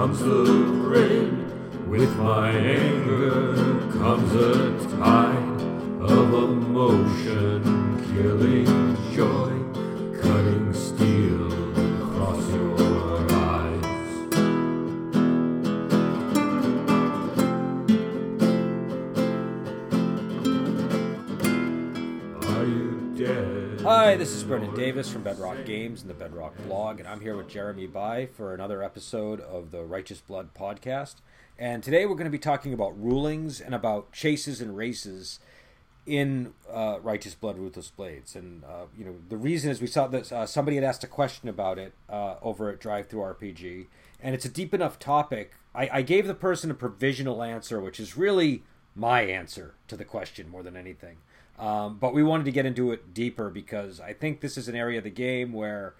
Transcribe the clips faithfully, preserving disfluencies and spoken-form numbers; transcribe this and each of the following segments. comes the rain, with my anger comes a tide of emotion, killing joy, cutting steel across your eyes. Are you dead? Hi, this is Brendan Davis from Bedrock Games and the Bedrock Vlog, and I'm here with Jeremy Bye for another episode of the Righteous Blood podcast. And today we're going to be talking about rulings and about chases and races in uh, Righteous Blood Ruthless Blades. And, uh, you know, the reason is we saw that uh, somebody had asked a question about it uh, over at DriveThruRPG, and it's a deep enough topic. I, I gave the person a provisional answer, which is really my answer to the question more than anything. Um, but we wanted to get into it deeper because I think this is an area of the game where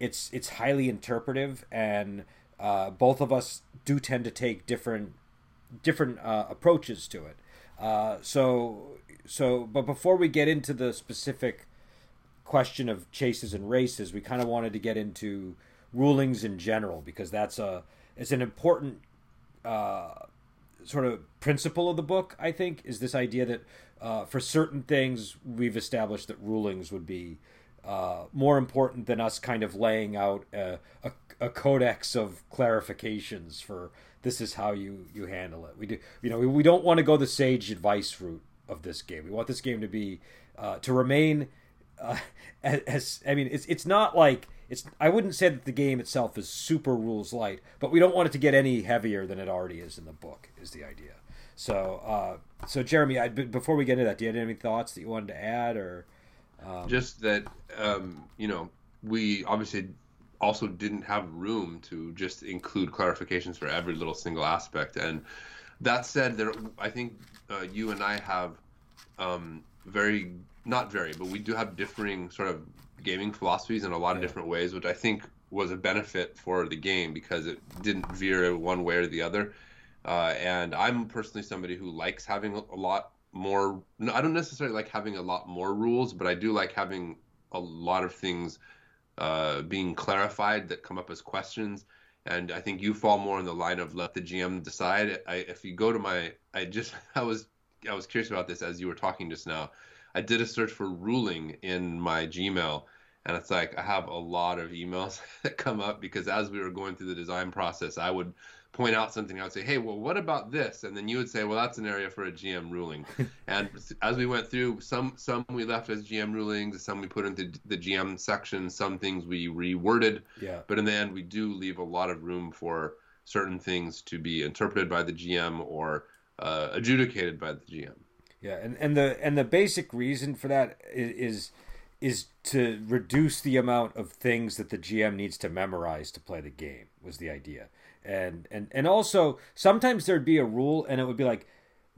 it's it's highly interpretive, and uh, both of us do tend to take different different uh, approaches to it. Uh, so... So, but before we get into the specific question of chases and races, we kind of wanted to get into rulings in general, because that's a it's an important uh, sort of principle of the book, I think, is this idea that uh, for certain things, we've established that rulings would be uh, more important than us kind of laying out a, a, a codex of clarifications for this is how you, you handle it. We do, you know, we, we don't want to go the sage advice route of this game. We want this game to be uh to remain uh, as I mean it's it's not like it's I wouldn't say that the game itself is super rules light, but we don't want it to get any heavier than it already is in the book is the idea. So uh so Jeremy, I, before we get into that, do you have any thoughts that you wanted to add? Or um... just that um you know, we obviously also didn't have room to just include clarifications for every little single aspect. And that said, there, I think uh, you and I have um, very, not very, but we do have differing sort of gaming philosophies in a lot of yeah. different ways, which I think was a benefit for the game because it didn't veer one way or the other. Uh, and I'm personally somebody who likes having a lot more, no, I don't necessarily like having a lot more rules, but I do like having a lot of things uh, being clarified that come up as questions. And I think you fall more in the line of let the G M decide. I, if you go to my, I just, I was, I was curious about this as you were talking just now. I did a search for ruling in my Gmail, and it's like I have a lot of emails that come up because as we were going through the design process, I would point out something. I would say, hey, well, what about this? And then you would say, well, that's an area for a G M ruling. And as we went through, some some we left as G M rulings, some we put into the G M section, some things we reworded. Yeah. But in the end, we do leave a lot of room for certain things to be interpreted by the G M or uh, adjudicated by the G M. Yeah, and, and the and the basic reason for that is is to reduce the amount of things that the G M needs to memorize to play the game was the idea. And, and and also sometimes there'd be a rule and it would be like,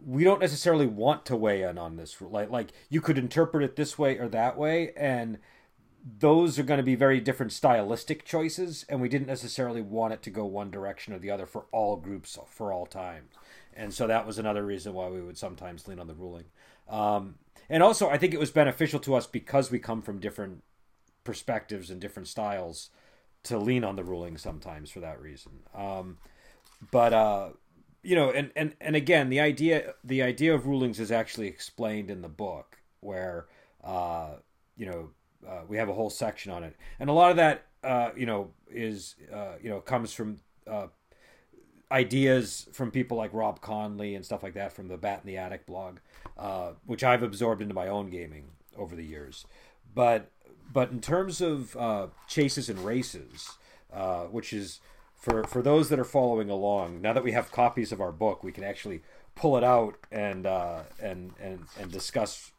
we don't necessarily want to weigh in on this rule. Like, like you could interpret it this way or that way. And those are going to be very different stylistic choices. And we didn't necessarily want it to go one direction or the other for all groups for all time. And so that was another reason why we would sometimes lean on the ruling. Um, and also I think it was beneficial to us because we come from different perspectives and different styles to lean on the ruling sometimes for that reason. Um, but, uh, you know, and, and, and again, the idea, the idea of rulings is actually explained in the book where, uh, you know, uh, we have a whole section on it. And a lot of that, uh, you know, is, uh, you know, comes from, uh, ideas from people like Rob Conley and stuff like that from the Bat in the Attic blog, uh, which I've absorbed into my own gaming over the years. But, But in terms of uh, chases and races, uh, which is for, for those that are following along, now that we have copies of our book, we can actually pull it out and uh, and, and and discuss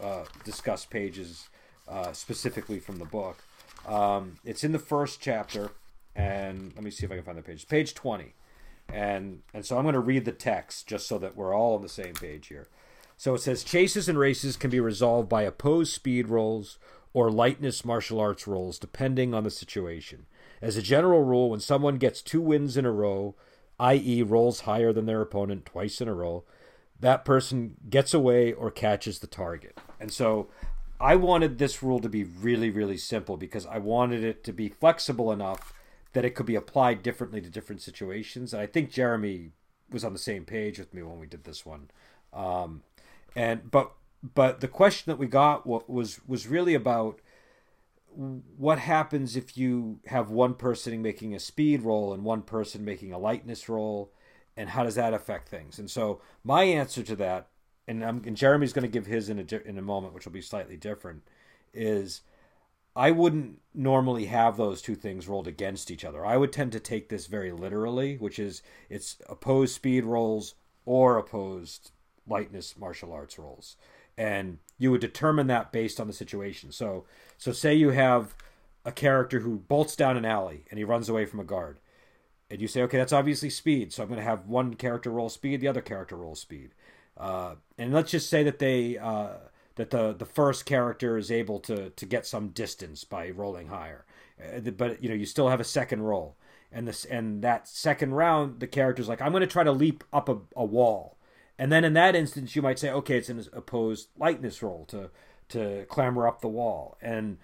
uh, discuss pages uh, specifically from the book. Um, it's in the first chapter, and let me see if I can find the page. It's page twenty, and and so I'm going to read the text just so that we're all on the same page here. So it says, chases and races can be resolved by opposed speed rolls or lightness martial arts rolls, depending on the situation. As a general rule, when someone gets two wins in a row, that is rolls higher than their opponent twice in a row, that person gets away or catches the target. And so I wanted this rule to be really, really simple because I wanted it to be flexible enough that it could be applied differently to different situations. And I think Jeremy was on the same page with me when we did this one. Um, and but but the question that we got was was really about what happens if you have one person making a speed roll and one person making a lightness roll, and how does that affect things? And so my answer to that, and, I'm, and Jeremy's going to give his in a, in a moment, which will be slightly different, is I wouldn't normally have those two things rolled against each other. I would tend to take this very literally, which is it's opposed speed rolls or opposed lightness martial arts rolls. And you would determine that based on the situation. So so say you have a character who bolts down an alley and he runs away from a guard. And you say, okay, that's obviously speed. So I'm going to have one character roll speed, the other character roll speed. Uh, and let's just say that they uh, that the, the first character is able to to get some distance by rolling higher. Uh, but you know you still have a second roll. And, this, and that second round, the character's like, I'm going to try to leap up a, a wall. And then in that instance, you might say, okay, it's an opposed lightness roll to to clamber up the wall. And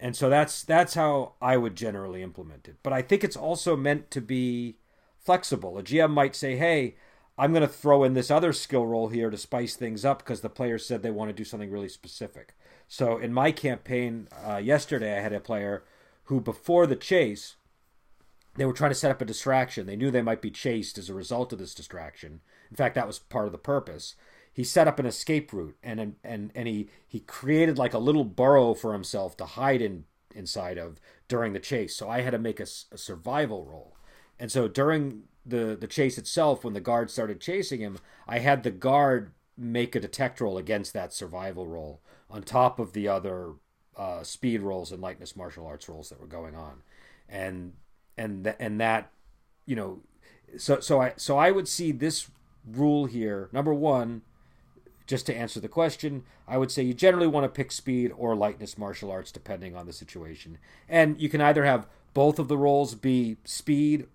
and so that's that's how I would generally implement it. But I think it's also meant to be flexible. A G M might say, hey, I'm going to throw in this other skill roll here to spice things up because the player said they want to do something really specific. So in my campaign uh, yesterday, I had a player who before the chase, they were trying to set up a distraction. They knew they might be chased as a result of this distraction. In fact, that was part of the purpose. He set up an escape route, and and and he he created like a little burrow for himself to hide in inside of during the chase. So I had to make a, a survival roll. And so during the, the chase itself, when the guard started chasing him, I had the guard make a detect roll against that survival roll on top of the other uh, speed rolls and lightness martial arts rolls that were going on. And and th- and that, you know, so so I so I would see this rule here. Number one, just to answer the question, I would say you generally want to pick speed or lightness martial arts depending on the situation. And you can either have both of the rolls be speed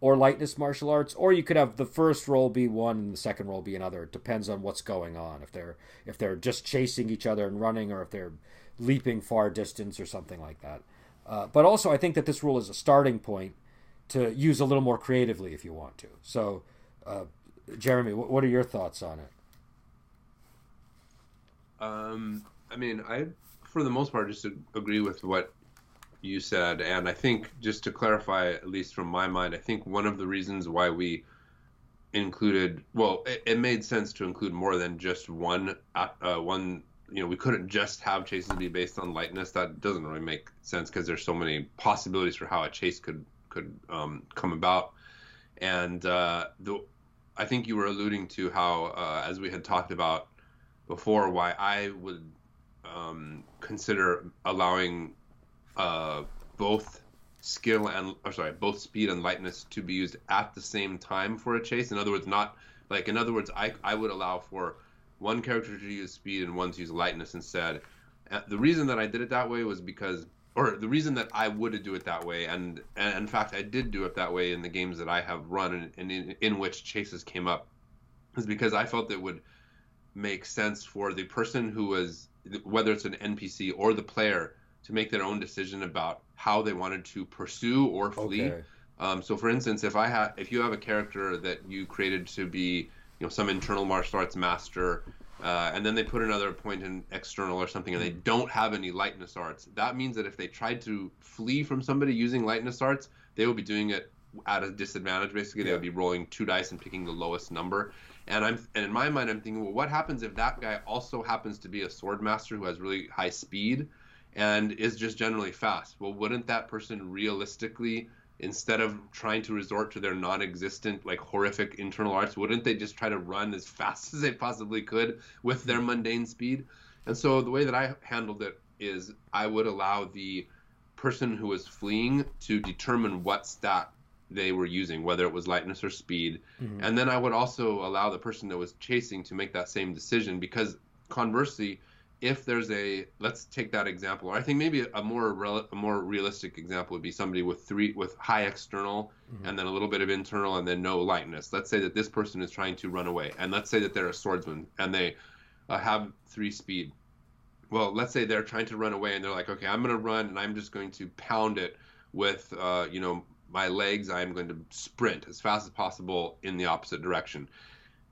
or lightness martial arts, or you could have the first roll be one and the second roll be another. It depends on what's going on. If they're if they're just chasing each other and running, or if they're leaping far distance or something like that. Uh, but also I think that this rule is a starting point to use a little more creatively if you want to. So Uh, Jeremy, what are your thoughts on it? Um, I mean, I, for the most part, just agree with what you said. And I think, just to clarify, at least from my mind, I think one of the reasons why we included, well, it, it made sense to include more than just one, uh, one, you know, we couldn't just have chases be based on lightness. That doesn't really make sense because there's so many possibilities for how a chase could, could um, come about. And uh, the, I think you were alluding to how, uh, as we had talked about before, why I would um, consider allowing uh, both skill and, or sorry, both speed and lightness to be used at the same time for a chase. In other words, not like, in other words, I I would allow for one character to use speed and one to use lightness instead. And the reason that I did it that way was because. Or the reason that I would do it that way, and, and in fact, I did do it that way in the games that I have run and in, in which chases came up, is because I felt it would make sense for the person who was, whether it's an N P C or the player, to make their own decision about how they wanted to pursue or flee. Okay. Um, so, for instance, if I have, if you have a character that you created to be, you know, some internal martial arts master. Uh, and then they put another point in external or something, and they don't have any lightness arts. That means that if they tried to flee from somebody using lightness arts, they would be doing it at a disadvantage. Basically, yeah. They would be rolling two dice and picking the lowest number. And I'm, and in my mind, I'm thinking, well, what happens if that guy also happens to be a sword master who has really high speed and is just generally fast? Well, wouldn't that person realistically, instead of trying to resort to their non-existent, like, horrific internal arts, wouldn't they just try to run as fast as they possibly could with their mundane speed? And so the way that I handled it is I would allow the person who was fleeing to determine what stat they were using, whether it was lightness or speed. Mm-hmm. And then I would also allow the person that was chasing to make that same decision, because conversely, if there's a, let's take that example, or I think maybe a more rel- a more realistic example would be somebody with three with high external, mm-hmm. and then a little bit of internal, and then no lightness. Let's say that this person is trying to run away, and let's say that they're a swordsman and they uh, have three speed. Well, let's say they're trying to run away and they're like, okay, I'm going to run and I'm just going to pound it with, uh, you know, my legs, I'm going to sprint as fast as possible in the opposite direction.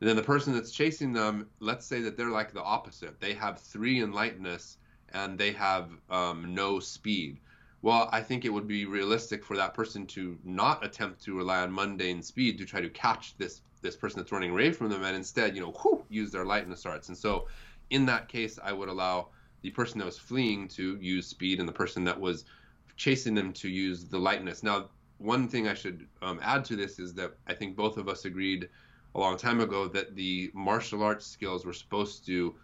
And then the person that's chasing them, let's say that they're like the opposite. They have three in lightness and they have um, no speed. Well, I think it would be realistic for that person to not attempt to rely on mundane speed to try to catch this this person that's running away from them, and instead, you know, whoo, use their lightness arts. And so in that case, I would allow the person that was fleeing to use speed and the person that was chasing them to use the lightness. Now, one thing I should um, add to this is that I think both of us agreed a long time ago that the martial arts skills were supposed to,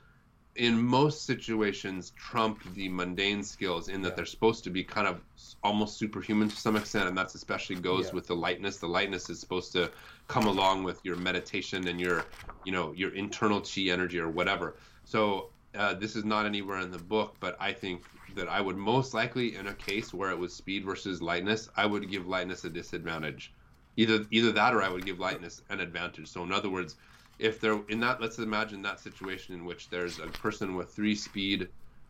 in most situations, trump the mundane skills in that yeah. they're supposed to be kind of almost superhuman to some extent, and that's especially goes yeah. with the lightness. The lightness is supposed to come along with your meditation and your, you know, your internal chi energy or whatever. So uh, this is not anywhere in the book, but I think that I would most likely, in a case where it was speed versus lightness, I would give lightness a disadvantage. Either either that, or I would give lightness an advantage. So in other words, if they're in that, let's imagine that situation in which there's a person with three speed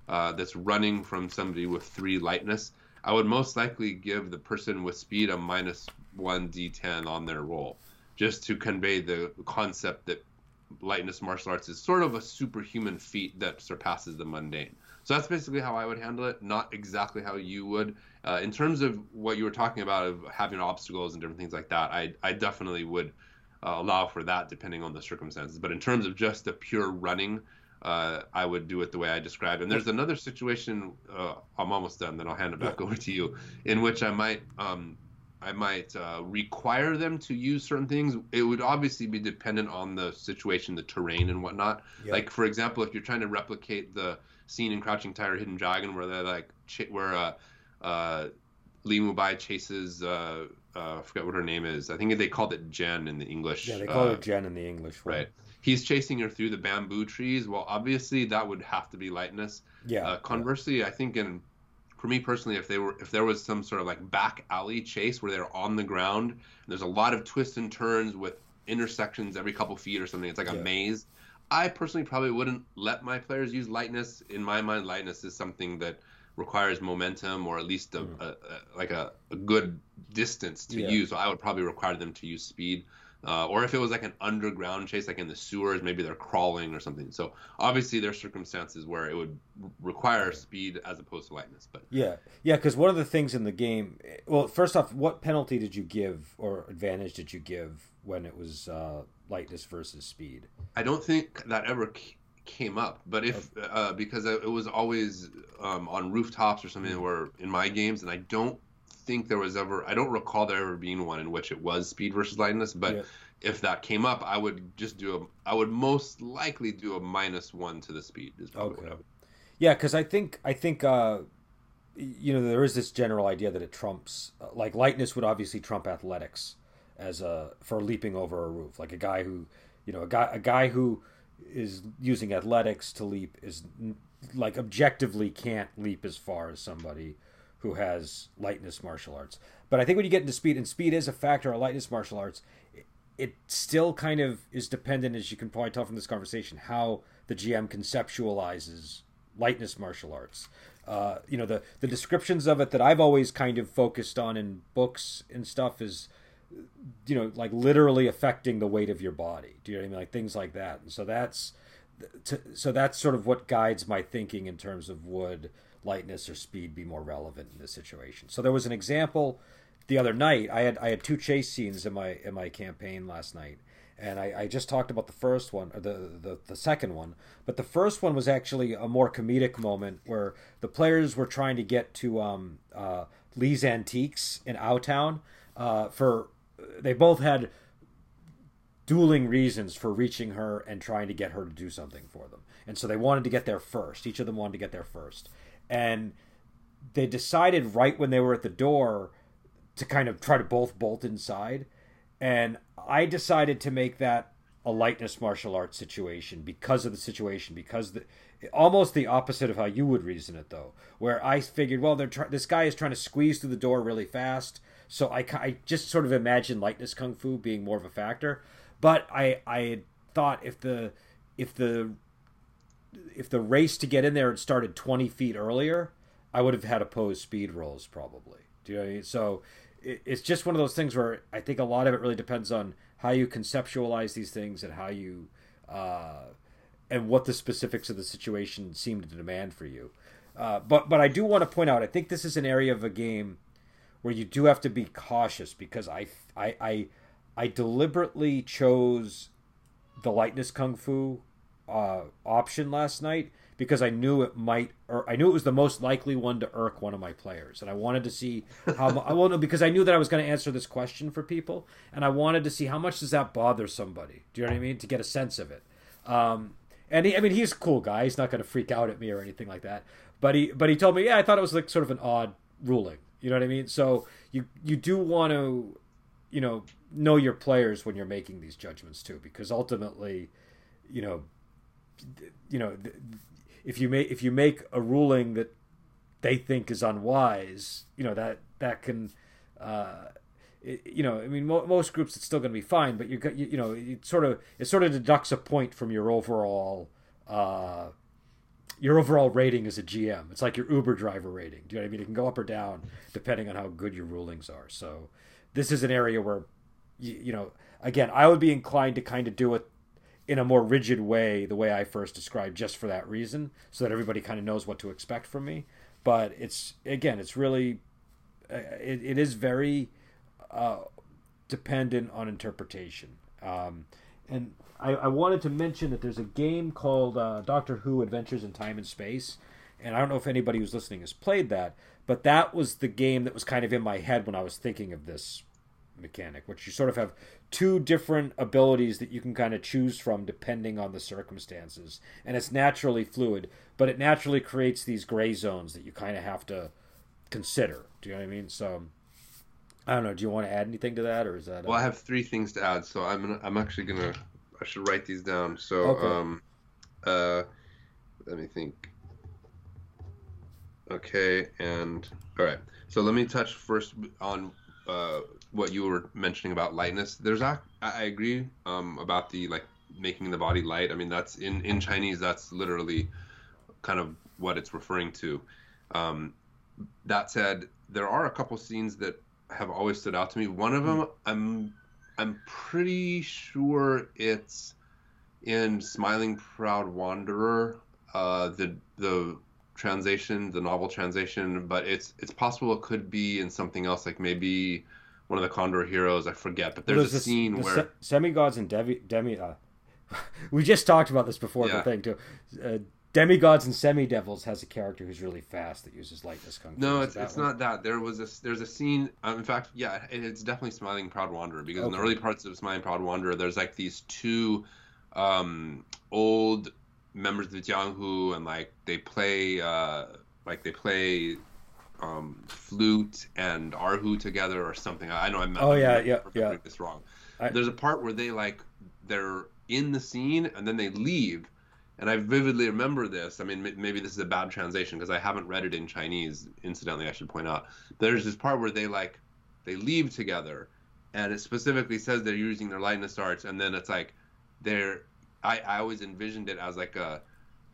uh, that's running from somebody with three lightness, I would most likely give the person with speed a minus one d ten on their roll, just to convey the concept that lightness martial arts is sort of a superhuman feat that surpasses the mundane. So that's basically how I would handle it, not exactly how you would. Uh, in terms of what you were talking about of having obstacles and different things like that, I, I definitely would Uh, allow for that depending on the circumstances. But in terms of just the pure running, uh, I would do it the way I described. And there's another situation, uh, I'm almost done, then I'll hand it back over to you, in which I might um, I might uh, require them to use certain things. It would obviously be dependent on the situation, the terrain and whatnot. Yeah. Like, for example, if you're trying to replicate the scene in Crouching Tiger Hidden Dragon where they're like, where uh, uh, Lee Mu Bai chases... Uh, Uh, I forget what her name is. I think they called it Jen in the English. Yeah, they call uh, it Jen in the English. Right? right. He's chasing her through the bamboo trees. Well, obviously that would have to be lightness. Yeah. Uh, conversely, yeah. I think in, for me personally, if they were, if there was some sort of like back alley chase where they're on the ground, and there's a lot of twists and turns with intersections every couple feet or something. It's like yeah. a maze. I personally probably wouldn't let my players use lightness. In my mind, lightness is something that requires momentum or at least a, mm. a, a like a, a good distance to yeah. use. So I would probably require them to use speed. Uh, or if it was like an underground chase, like in the sewers, maybe they're crawling or something. So obviously there's circumstances where it would require speed as opposed to lightness. But yeah, yeah, because one of the things in the game, well, first off, what penalty did you give or advantage did you give when it was uh, lightness versus speed? I don't think that ever came up, but if uh, because it was always um, on rooftops or something, where in my games, and I don't think there was ever, I don't recall there ever being one in which it was speed versus lightness. But yeah. if that came up, I would just do a, I would most likely do a minus one to the speed. Is probably okay. what I would. Yeah, because I think I think uh, you know, there is this general idea that it trumps, like lightness would obviously trump athletics as a for leaping over a roof, like a guy who, you know, a guy a guy who. is using athletics to leap is like objectively can't leap as far as somebody who has lightness martial arts. But I think when you get into speed, and speed is a factor of lightness martial arts, it, it still kind of is dependent, as you can probably tell from this conversation, how the G M conceptualizes lightness martial arts. Uh, you know, the, the descriptions of it that I've always kind of focused on in books and stuff is, you know, like literally affecting the weight of your body. Do you know what I mean? Like things like that. And so that's, to, so that's sort of what guides my thinking in terms of would lightness or speed be more relevant in this situation. So there was an example the other night. I had I had two chase scenes in my in my campaign last night, and I, I just talked about the first one, or the, the the second one. But the first one was actually a more comedic moment where the players were trying to get to um, uh, Lee's Antiques in Owtown uh, for. They both had dueling reasons for reaching her and trying to get her to do something for them. And so they wanted to get there first. Each of them wanted to get there first. And they decided right when they were at the door to kind of try to both bolt inside. And I decided to make that a lightness martial arts situation because of the situation, because the, almost the opposite of how you would reason it, though, where I figured, well, they're try- this guy is trying to squeeze through the door really fast. So I, I just sort of imagine lightness kung fu being more of a factor, but I I thought if the if the if the race to get in there had started twenty feet earlier, I would have had opposed speed rolls probably. Do you know what I mean? So it, it's just one of those things where I think a lot of it really depends on how you conceptualize these things and how you uh, and what the specifics of the situation seem to demand for you. Uh, but but I do want to point out, I think this is an area of a game where you do have to be cautious, because I I I, I deliberately chose the lightness kung fu uh, option last night, because I knew it might, or I knew it was the most likely one to irk one of my players, and I wanted to see how. I well, no, because I knew that I was going to answer this question for people, and I wanted to see how much does that bother somebody. Do you know what I mean? To get a sense of it. Um, and he, I mean, he's a cool guy. He's not going to freak out at me or anything like that. But he, but he told me, yeah, I thought it was like sort of an odd ruling. You know what I mean? So you you do want to, you know, know your players when you're making these judgments too, because ultimately, you know, you know. Th- If you make if you make a ruling that they think is unwise, you know that that can, uh, it, you know, I mean, mo- most groups it's still going to be fine, but you you, you know, it sort of it sort of deducts a point from your overall uh, your overall rating as a G M. It's like your Uber driver rating. Do you know what I mean? It can go up or down depending on how good your rulings are. So this is an area where, you, you know, again, I would be inclined to kind of do it in a more rigid way, the way I first described, just for that reason, so that everybody kind of knows what to expect from me. But it's, again, it's really, it, it is very uh, dependent on interpretation. Um, and I, I wanted to mention that there's a game called uh, Doctor Who Adventures in Time and Space, and I don't know if anybody who's listening has played that, but that was the game that was kind of in my head when I was thinking of this mechanic, which you sort of have two different abilities that you can kind of choose from depending on the circumstances, and it's naturally fluid, but it naturally creates these gray zones that you kind of have to consider. Do you know what I mean? So I don't know, do you want to add anything to that, or is that a... Well, I have three things to add, so I'm gonna, I'm actually gonna I should write these down. So okay. um uh let me think. Okay, and all right, so let me touch first on uh what you were mentioning about lightness. There's a, I agree um, about the, like, making the body light. I mean, that's in, in Chinese, that's literally kind of what it's referring to. Um, that said, there are a couple scenes that have always stood out to me. One of them, I'm, I'm pretty sure it's in Smiling Proud Wanderer, uh, the, the translation, the novel translation, but it's, it's possible it could be in something else, like maybe one of the Condor Heroes, I forget, but there's, well, there's a scene the, the where... Se- Demigods and Devi- Demi... Uh, we just talked about this before, yeah. The thing, too. Uh, Demigods and Semi Devils has a character who's really fast that uses lightness kung fu. No, it's, it's not that. There was a, there's a scene... Um, in fact, yeah, it, it's definitely Smiling Proud Wanderer, because okay. In the early parts of Smiling Proud Wanderer, there's, like, these two um, old members of the Jianghu, and, like, they play... Uh, like, they play... Um, flute and arhu together or something. I know I'm, oh, I'm yeah, yeah, yeah. this wrong. I, There's a part where they like they're in the scene and then they leave, and I vividly remember this. I mean, m- maybe this is a bad translation because I haven't read it in Chinese. Incidentally, I should point out there's this part where they like they leave together, and it specifically says they're using their lightness arts, and then it's like they're. I, I always envisioned it as like a,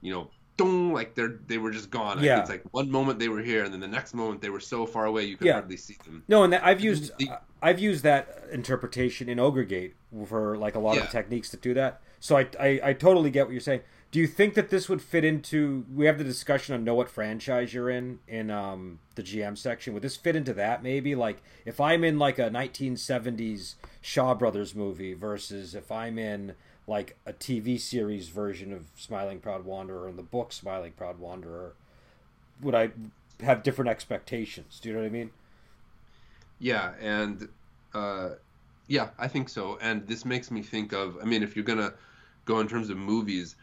you know. Like they're they were just gone. Like, yeah. It's like one moment they were here, and then the next moment they were so far away you could yeah. hardly see them. No, and that, I've used the, I've used that interpretation in Ogre Gate for like a lot yeah. of techniques to do that. So I, I I totally get what you're saying. Do you think that this would fit into? We have the discussion on know what franchise you're in in um the G M section. Would this fit into that maybe? Like if I'm in like a nineteen seventies Shaw Brothers movie versus if I'm in like a T V series version of Smiling Proud Wanderer and the book Smiling Proud Wanderer, would I have different expectations? Do you know what I mean? Yeah, and uh, yeah, I think so. And this makes me think of, I mean, if you're going to go in terms of movies,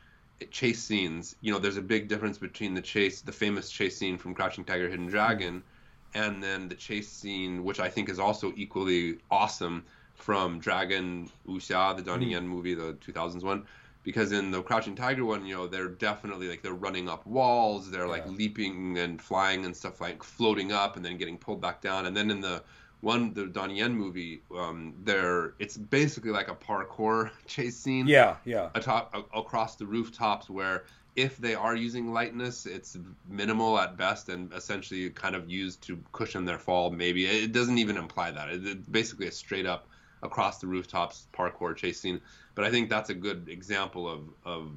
chase scenes, you know, there's a big difference between the chase, the famous chase scene from Crouching Tiger, Hidden Dragon, mm-hmm. and then the chase scene, which I think is also equally awesome, from Dragon Wuxia, the Donnie Yen movie, the two thousands one, because in the Crouching Tiger one, you know, they're definitely like they're running up walls, they're like yeah. leaping and flying and stuff, like floating up and then getting pulled back down. And then in the one, the Donnie Yen movie, um, they're it's basically like a parkour chase scene. Yeah, yeah. Atop, across the rooftops where if they are using lightness, it's minimal at best and essentially kind of used to cushion their fall. Maybe it doesn't even imply that. It's basically a straight up across the rooftops parkour chase scene. But I think that's a good example of, of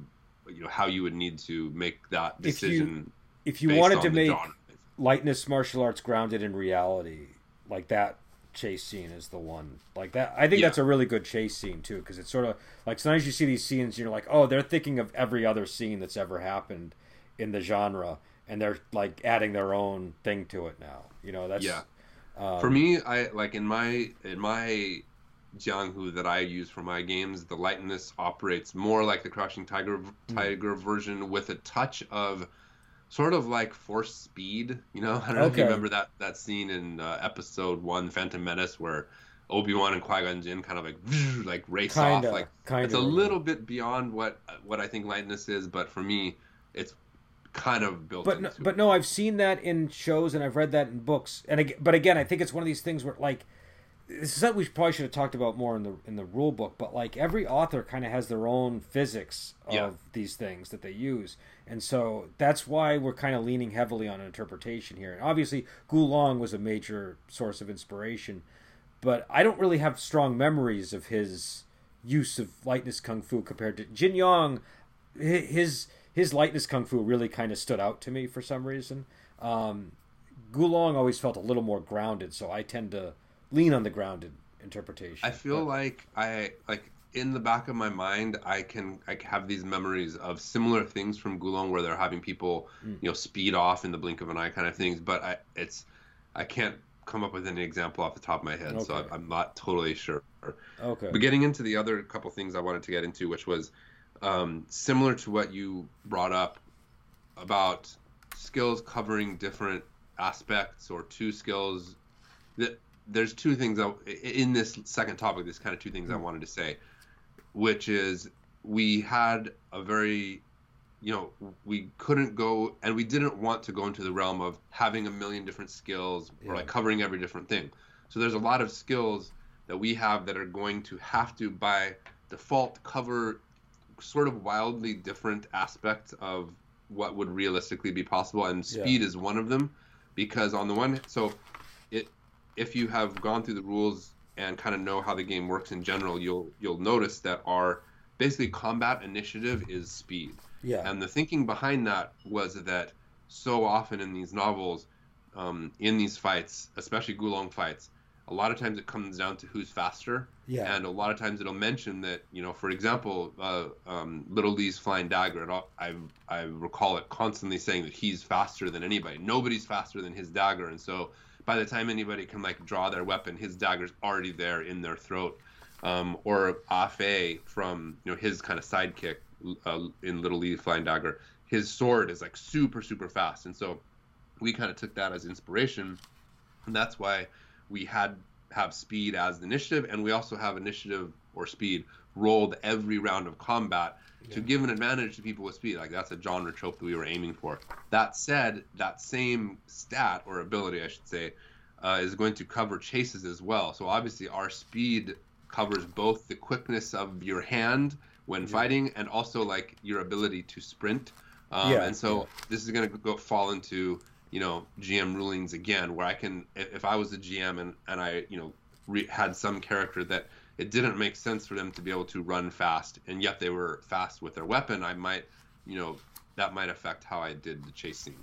you know, how you would need to make that decision. If you, if you wanted to make genre. Lightness martial arts grounded in reality, like that chase scene is the one. Like that, I think yeah. that's a really good chase scene too, because it's sort of like sometimes you see these scenes, you're like, oh, they're thinking of every other scene that's ever happened in the genre, and they're like adding their own thing to it now. You know, that's yeah. Um, for me, I like in my in my Jianghu that I use for my games, the lightness operates more like the Crouching Tiger Tiger mm. version with a touch of sort of like force speed, you know. I don't know okay. if you remember that that scene in uh, episode one, Phantom Menace, where Obi-Wan and Qui-Gon Jinn kind of like like race kinda, off. Like kinda, it's a little yeah. bit beyond what what I think lightness is, but for me, it's kind of built. But into no, it. but no, I've seen that in shows and I've read that in books. And again, but again, I think it's one of these things where like this is something we probably should have talked about more in the in the rule book. But like every author kind of has their own physics of yeah. these things that they use. And so that's why we're kind of leaning heavily on interpretation here. And obviously, Gu Long was a major source of inspiration, but I don't really have strong memories of his use of lightness kung fu compared to Jin Yong. His his lightness kung fu really kind of stood out to me for some reason. Um, Gu Long always felt a little more grounded, so I tend to lean on the grounded interpretation. I feel but... like I like. in the back of my mind, I can I have these memories of similar things from Gu Long where they're having people, mm. you know, speed off in the blink of an eye kind of things. But I it's I can't come up with any example off the top of my head, okay. so I, I'm not totally sure. Okay. But getting into the other couple things I wanted to get into, which was um, similar to what you brought up about skills covering different aspects or two skills. That there's two things I, in this second topic. There's kind of two things mm. I wanted to say. Which is, we had a very, you know, we couldn't go, and we didn't want to go into the realm of having a million different skills yeah. or like covering every different thing. So there's a lot of skills that we have that are going to have to, by default, cover sort of wildly different aspects of what would realistically be possible. And speed yeah. is one of them, because on the one, so it, if you have gone through the rules and kind of know how the game works in general, you'll you'll notice that our basically combat initiative is speed. Yeah. And the thinking behind that was that so often in these novels, um, in these fights, especially Gu Long fights, a lot of times it comes down to who's faster. Yeah. And a lot of times it'll mention that, you know, for example, uh, um, Little Lee's Flying Dagger, and I, I recall it constantly saying that he's faster than anybody. Nobody's faster than his dagger. And so by the time anybody can like draw their weapon, his dagger's already there in their throat. Um, or Ah Fei from, you know, his kind of sidekick uh, in Little Lee Flying Dagger, his sword is like super, super fast. And so we kind of took that as inspiration. And that's why we had have speed as the initiative. And we also have initiative or speed rolled every round of combat yeah. to give an advantage to people with speed. Like that's a genre trope that we were aiming for. That said, that same stat or ability, I should say, uh, is going to cover chases as well. So obviously our speed covers both the quickness of your hand when yeah. fighting and also like your ability to sprint. Um, yeah. And so yeah. this is going to go fall into, you know, G M rulings again, where I can, if I was a G M and, and I, you know, re- had some character that it didn't make sense for them to be able to run fast, and yet they were fast with their weapon, I might, you know, that might affect how I did the chase scene.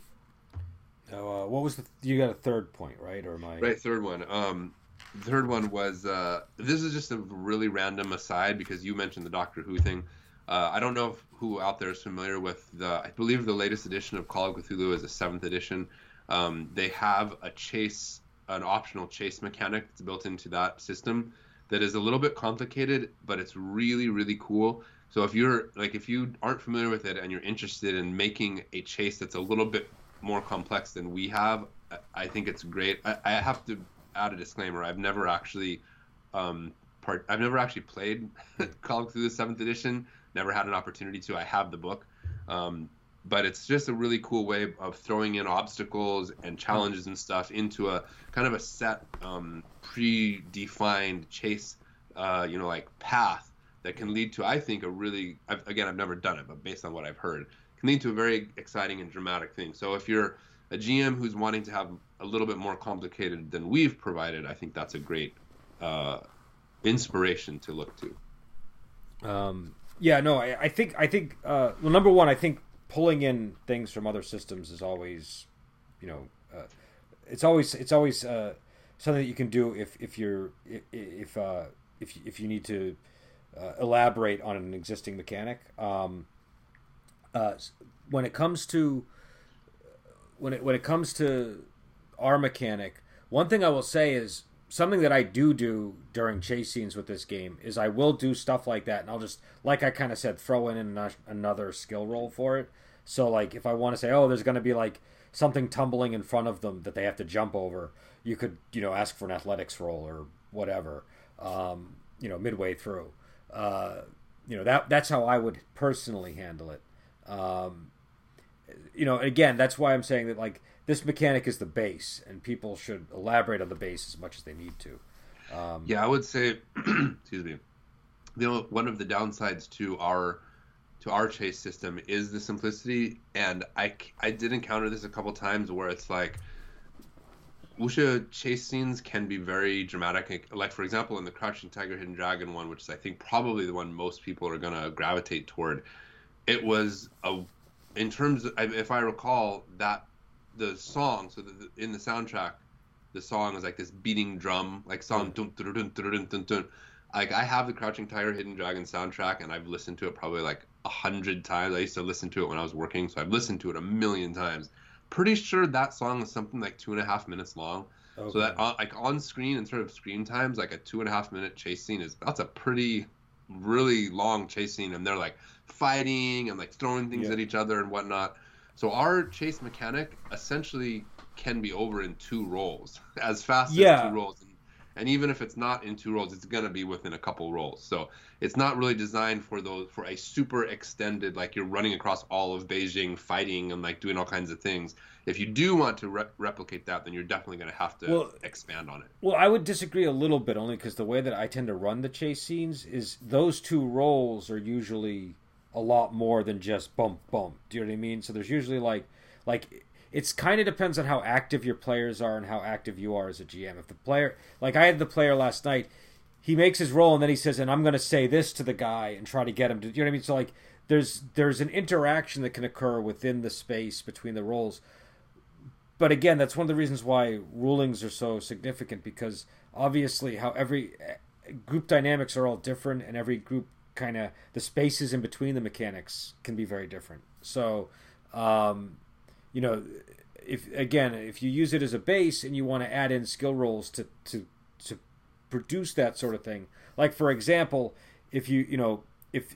Now, uh, what was the, you got a third point, right? Or my Right, third one. Um, the third one was, uh, this is just a really random aside, because you mentioned the Doctor Who thing. Uh, I don't know if, who out there is familiar with the, I believe the latest edition of Call of Cthulhu is the seventh edition. Um, they have a chase, an optional chase mechanic that's built into that system. That is a little bit complicated, but it's really, really cool. So if you're like, if you aren't familiar with it and you're interested in making a chase that's a little bit more complex than we have, I think it's great. I, I have to add a disclaimer. I've never actually, um, part. I've never actually played Call of Cthulhu the seventh edition. Never had an opportunity to. I have the book, um, but it's just a really cool way of throwing in obstacles and challenges and stuff into a kind of a set. Um, predefined chase, uh, you know, like path that can lead to, I think, a really, I've, again, I've never done it, but based on what I've heard, can lead to a very exciting and dramatic thing. So if you're a G M who's wanting to have a little bit more complicated than we've provided, I think that's a great uh, inspiration to look to. Um, yeah, no, I, I think, I think uh, well, number one, I think pulling in things from other systems is always, you know, uh, it's always, it's always uh, something that you can do if, if you're, if, if, uh, if, if you need to uh, elaborate on an existing mechanic. Um, uh, when it comes to, when it, when it comes to our mechanic, one thing I will say is something that I do do during chase scenes with this game is I will do stuff like that. And I'll just, like I kind of said, throw in another skill roll for it. So like, if I want to say, oh, there's going to be like something tumbling in front of them that they have to jump over, you could, you know, ask for an athletics roll or whatever, um, you know, midway through, uh, you know, that, that's how I would personally handle it. Um, you know, again, that's why I'm saying that like, this mechanic is the base, and people should elaborate on the base as much as they need to. Um, yeah, I would say, excuse me, you know, one of the downsides to our to our chase system is the simplicity, and I, I did encounter this a couple times where it's like, Wuxia chase scenes can be very dramatic. Like, for example, in the Crouching Tiger Hidden Dragon one, which is, I think, probably the one most people are going to gravitate toward, it was, a, in terms of, if I recall, that the song, so the, in the soundtrack, the song is like this beating drum, like song, dun, dun, dun, dun, dun, dun. Like, I have the Crouching Tiger Hidden Dragon soundtrack, and I've listened to it probably like a hundred times. I used to listen to it when I was working, so I've listened to it a million times. Pretty sure that song is something like two and a half minutes long. Okay. So that on, like on screen and sort of screen times, like a two and a half minute chase scene is, that's a pretty really long chase scene, and they're like fighting and like throwing things yeah. at each other and whatnot. So our chase mechanic essentially can be over in two rolls, as fast yeah. as two rolls. And, and even if it's not in two rolls, it's going to be within a couple rolls. So it's not really designed for those, for a super extended, like you're running across all of Beijing fighting and like doing all kinds of things. If you do want to re- replicate that, then you're definitely going to have to well, expand on it. Well, I would disagree a little bit, only because the way that I tend to run the chase scenes is those two rolls are usually a lot more than just bump bump. Do you know what I mean? So there's usually like, like it's kind of depends on how active your players are and how active you are as a G M. If the player, like I had the player last night, he makes his roll and then he says, and I'm going to say this to the guy and try to get him to, you know what I mean? So like there's, there's an interaction that can occur within the space between the rolls. But again, that's one of the reasons why rulings are so significant, because obviously how every group dynamics are all different, and every group kind of the spaces in between the mechanics can be very different. So, um, you know, if again, if you use it as a base and you want to add in skill rolls to, to, to produce that sort of thing, like for example, if you, you know, if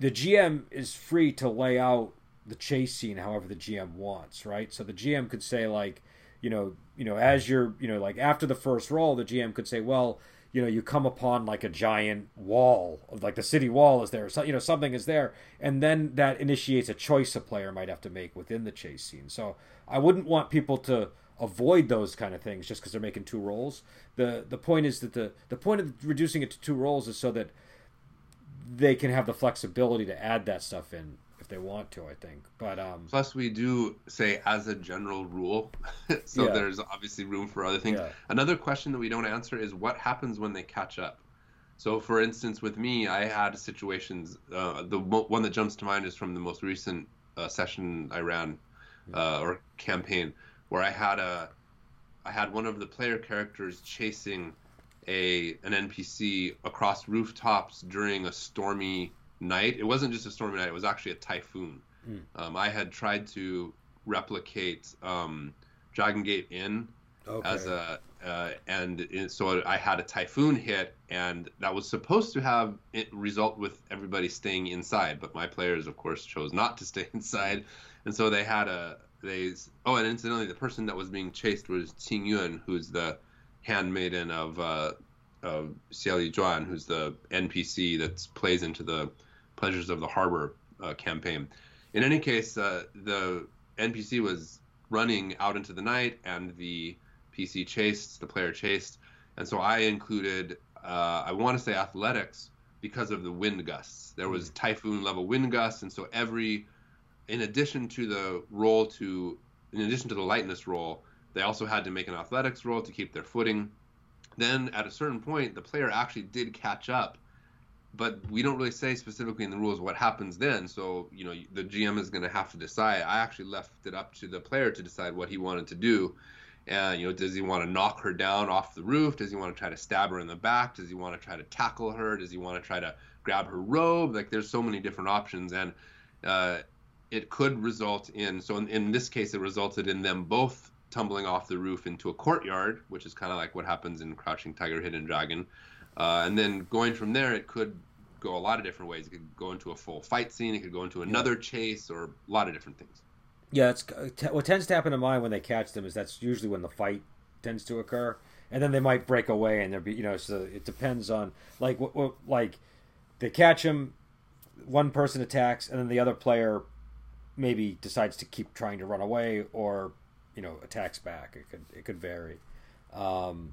the G M is free to lay out the chase scene however the G M wants, right? So the G M could say like, you know, you know, as you're, you know, like after the first roll, the G M could say, well, you know, you come upon like a giant wall, of like the city wall is there, so, you know, something is there. And then that initiates a choice a player might have to make within the chase scene. So I wouldn't want people to avoid those kind of things just because they're making two rolls. The the point is that the, the point of reducing it to two rolls is so that they can have the flexibility to add that stuff in if they want to, I think. But um, plus we do say as a general rule, so yeah. there's obviously room for other things. Yeah. Another question that we don't answer is what happens when they catch up. So for instance, with me, I had situations, uh, the mo- one that jumps to mind is from the most recent uh, session I ran uh, or campaign, where I had a, I had one of the player characters chasing a an N P C across rooftops during a stormy night. It wasn't just a stormy night, it was actually a typhoon. Mm. Um, I had tried to replicate um, Dragon Gate Inn okay. as a, uh, and it, so I had a typhoon hit, and that was supposed to have it result with everybody staying inside, but my players, of course, chose not to stay inside. And so they had a, they, oh, and incidentally, the person that was being chased was Qing Yun, who's the handmaiden of, uh, of Xie Lijuan, who's the N P C that plays into the Pleasures of the Harbor uh, campaign. In any case, uh, the N P C was running out into the night, and the P C chased, the player chased. And so I included, uh, I want to say athletics, because of the wind gusts. There was typhoon level wind gusts. And so every in addition to the roll to, in addition to the lightness roll, they also had to make an athletics roll to keep their footing. Then at a certain point, the player actually did catch up, but we don't really say specifically in the rules what happens then. So, you know, the G M is going to have to decide. I actually left it up to the player to decide what he wanted to do. Uh, you know, does he want to knock her down off the roof? Does he want to try to stab her in the back? Does he want to try to tackle her? Does he want to try to grab her robe? Like, there's so many different options, and uh, it could result in, so in, in this case, it resulted in them both tumbling off the roof into a courtyard, which is kind of like what happens in Crouching Tiger, Hidden Dragon. Uh, and then going from there, it could go a lot of different ways. It could go into a full fight scene. It could go into another chase, or a lot of different things. Yeah, it's, what tends to happen to mine when they catch them is that's usually when the fight tends to occur, and then they might break away, and there be, you know, so it depends on like what, what like they catch them, one person attacks, and then the other player maybe decides to keep trying to run away, or you know, attacks back. It could it could vary, um,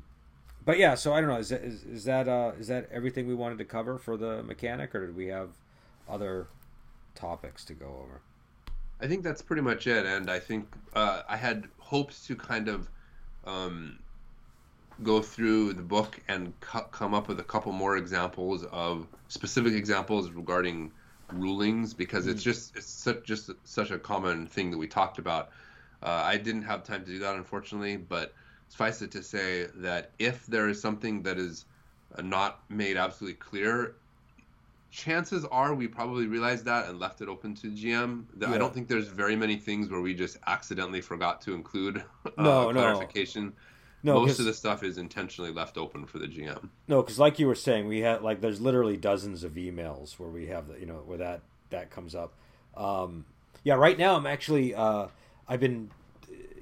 but yeah. So I don't know. Is that, is, is that uh, is that everything we wanted to cover for the mechanic, or did we have other topics to go over? I think that's pretty much it, and I think uh, I had hopes to kind of um, go through the book and co- come up with a couple more examples of specific examples regarding rulings, because it's just it's such just such a common thing that we talked about. Uh, I didn't have time to do that, unfortunately, but suffice it to say that if there is something that is not made absolutely clear, chances are we probably realized that and left it open to G M. Yeah. I don't think there's very many things where we just accidentally forgot to include uh, no, clarification. No. No, most of the stuff is intentionally left open for the G M. No, because like you were saying, we had like there's literally dozens of emails where we have the, you know, where that that comes up. Um, yeah, right now I'm actually uh, I've been